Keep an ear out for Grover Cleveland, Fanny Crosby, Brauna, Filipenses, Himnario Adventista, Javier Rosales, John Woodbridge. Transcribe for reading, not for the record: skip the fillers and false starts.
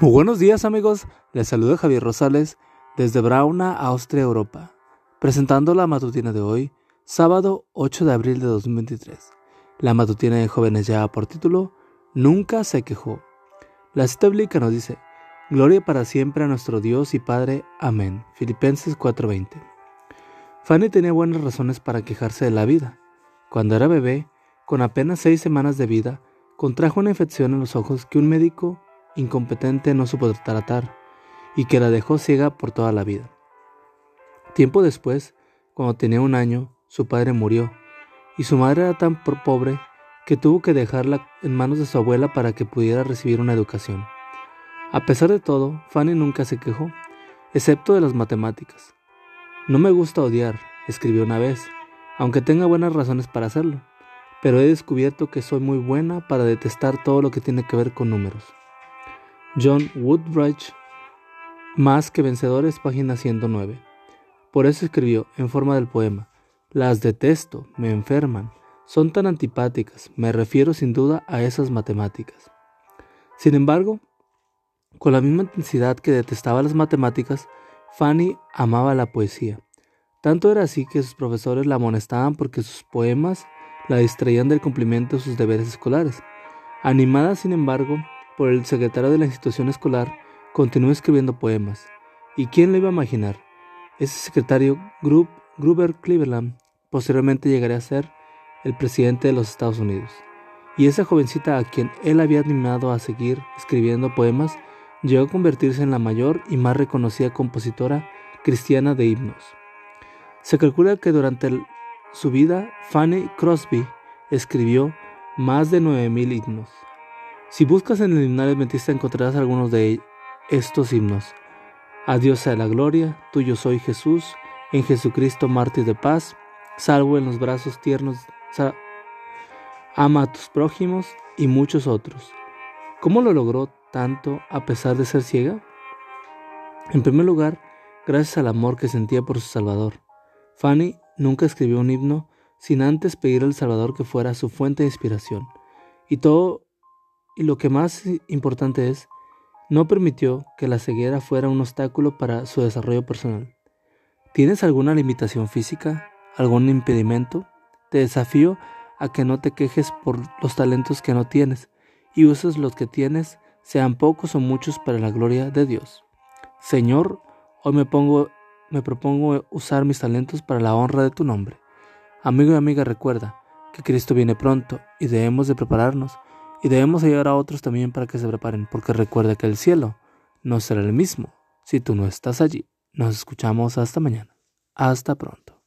Muy buenos días, amigos, les saluda Javier Rosales desde Brauna, Austria, Europa, presentando la matutina de hoy, sábado 8 de abril de 2023. La matutina de jóvenes lleva por título, Nunca se quejó. La cita bíblica nos dice, Gloria para siempre a nuestro Dios y Padre, amén. Filipenses 4:20. Fanny tenía buenas razones para quejarse de la vida. Cuando era bebé, con apenas 6 semanas de vida, contrajo una infección en los ojos que un médico incompetente no supo tratar y que la dejó ciega por toda la vida. Tiempo después, cuando tenía 1 año, su padre murió y su madre era tan pobre que tuvo que dejarla en manos de su abuela para que pudiera recibir una educación. A pesar de todo, Fanny nunca se quejó, excepto de las matemáticas. No me gusta odiar, escribió una vez, aunque tenga buenas razones para hacerlo, pero he descubierto que soy muy buena para detestar todo lo que tiene que ver con números. John Woodbridge, Más que vencedores, página 109. Por eso escribió, en forma del poema, Las detesto, me enferman, son tan antipáticas, me refiero sin duda a esas matemáticas. Sin embargo, con la misma intensidad que detestaba las matemáticas, Fanny amaba la poesía. Tanto era así que sus profesores la amonestaban porque sus poemas la distraían del cumplimiento de sus deberes escolares. Animada, sin embargo, por el secretario de la institución escolar, continuó escribiendo poemas. ¿Y quién lo iba a imaginar? Ese secretario, Grover Cleveland, posteriormente llegaría a ser el presidente de los Estados Unidos. Y esa jovencita a quien él había animado a seguir escribiendo poemas, llegó a convertirse en la mayor y más reconocida compositora cristiana de himnos. Se calcula que durante su vida, Fanny Crosby escribió más de 9,000 himnos. Si buscas en el Himnario Adventista encontrarás algunos de estos himnos. A Dios sea la gloria, tuyo soy Jesús, en Jesucristo mártir de paz, salvo en los brazos tiernos, ama a tus prójimos y muchos otros. ¿Cómo lo logró tanto a pesar de ser ciega? En primer lugar, gracias al amor que sentía por su Salvador. Fanny nunca escribió un himno sin antes pedir al Salvador que fuera su fuente de inspiración. Y lo que más importante es, no permitió que la ceguera fuera un obstáculo para su desarrollo personal. ¿Tienes alguna limitación física? ¿Algún impedimento? Te desafío a que no te quejes por los talentos que no tienes y uses los que tienes, sean pocos o muchos, para la gloria de Dios. Señor, hoy me propongo usar mis talentos para la honra de tu nombre. Amigo y amiga, recuerda que Cristo viene pronto y debemos de prepararnos. Y debemos ayudar a otros también para que se preparen, porque recuerda que el cielo no será el mismo si tú no estás allí. Nos escuchamos hasta mañana. Hasta pronto.